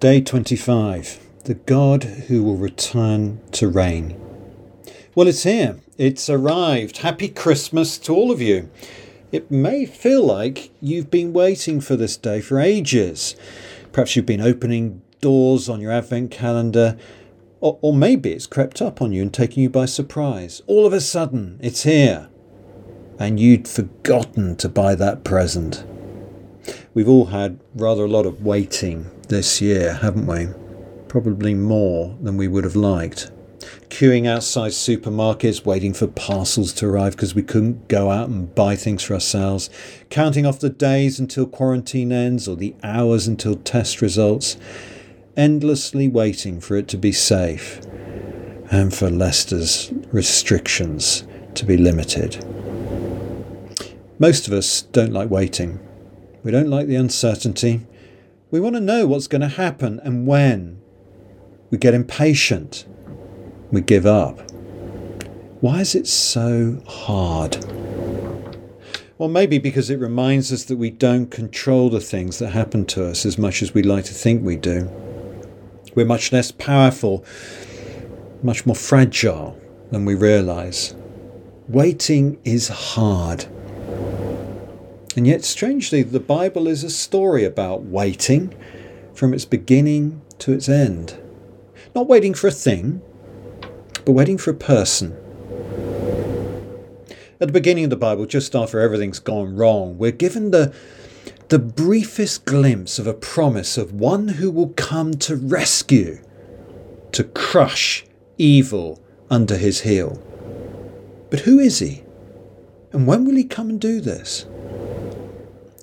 Day 25, the God who will return to reign. Well, it's here. It's arrived. Happy Christmas to all of you. It may feel like you've been waiting for this day for ages. Perhaps you've been opening doors on your Advent calendar, or maybe it's crept up on you and taken you by surprise. All of a sudden, it's here, and you'd forgotten to buy that present. We've all had rather a lot of waiting this year, haven't we? Probably more than we would have liked. Queuing outside supermarkets, waiting for parcels to arrive because we couldn't go out and buy things for ourselves. Counting off the days until quarantine ends or the hours until test results. Endlessly waiting for it to be safe and for Leicester's restrictions to be limited. Most of us don't like waiting. We don't like the uncertainty. We want to know what's going to happen and when. We get impatient. We give up. Why is it so hard? Well, maybe because it reminds us that we don't control the things that happen to us as much as we like to think we do. We're much less powerful, much more fragile than we realise. Waiting is hard. And yet, strangely, the Bible is a story about waiting from its beginning to its end. Not waiting for a thing, but waiting for a person. At the beginning of the Bible, just after everything's gone wrong, we're given the briefest glimpse of a promise of one who will come to rescue, to crush evil under his heel. But who is he? And when will he come and do this?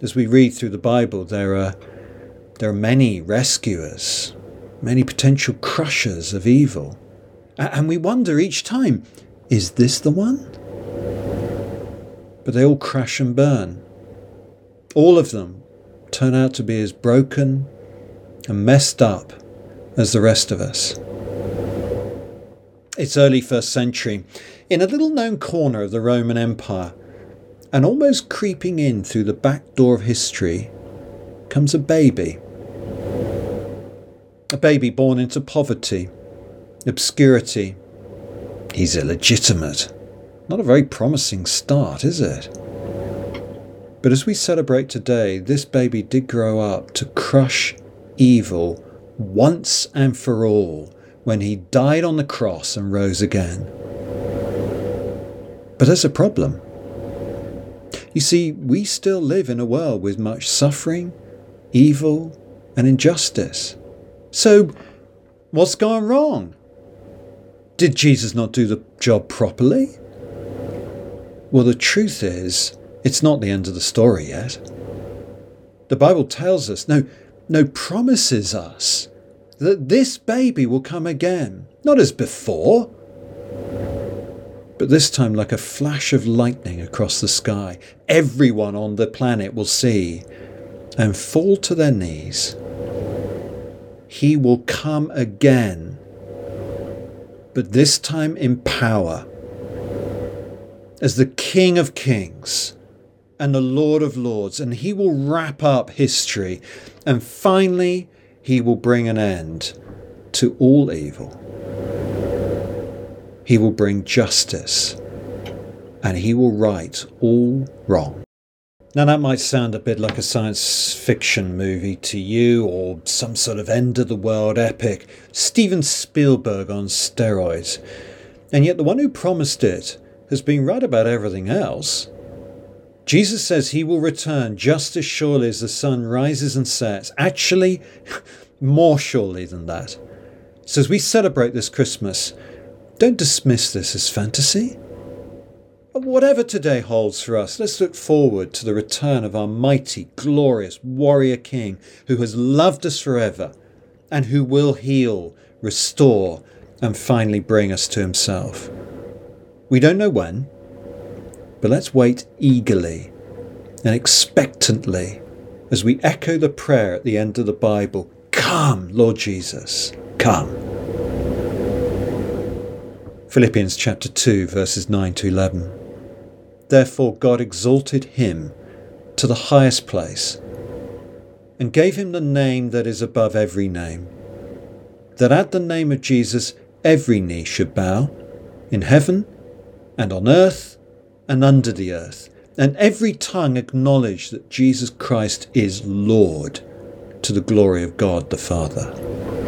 As we read through the Bible, there are many rescuers, many potential crushers of evil. And we wonder each time, is this the one? But they all crash and burn. All of them turn out to be as broken and messed up as the rest of us. It's early first century, in a little known corner of the Roman Empire, and almost creeping in through the back door of history comes a baby. A baby born into poverty, obscurity. He's illegitimate. Not a very promising start, is it? But as we celebrate today, this baby did grow up to crush evil once and for all when he died on the cross and rose again. But there's a problem. You see, we still live in a world with much suffering, evil, and injustice. So, what's gone wrong? Did Jesus not do the job properly? Well, the truth is, it's not the end of the story yet. The Bible tells us, no, promises us that this baby will come again, not as before, but this time like a flash of lightning across the sky. Everyone on the planet will see and fall to their knees. He will come again, but this time in power, as the King of Kings and the Lord of Lords, and he will wrap up history, and finally he will bring an end to all evil. He will bring justice, and he will right all wrong. Now that might sound a bit like a science fiction movie to you, or some sort of end of the world epic, Steven Spielberg on steroids. And yet the one who promised it has been right about everything else. Jesus says he will return just as surely as the sun rises and sets. Actually, more surely than that. So as we celebrate this Christmas, don't dismiss this as fantasy. Whatever today holds for us, let's look forward to the return of our mighty, glorious warrior king who has loved us forever and who will heal, restore, and finally bring us to himself. We don't know when, but let's wait eagerly and expectantly as we echo the prayer at the end of the Bible, "Come, Lord Jesus, come." Philippians chapter 2, verses 9 to 11. Therefore God exalted him to the highest place and gave him the name that is above every name, that at the name of Jesus every knee should bow, in heaven and on earth and under the earth, and every tongue acknowledge that Jesus Christ is Lord, to the glory of God the Father.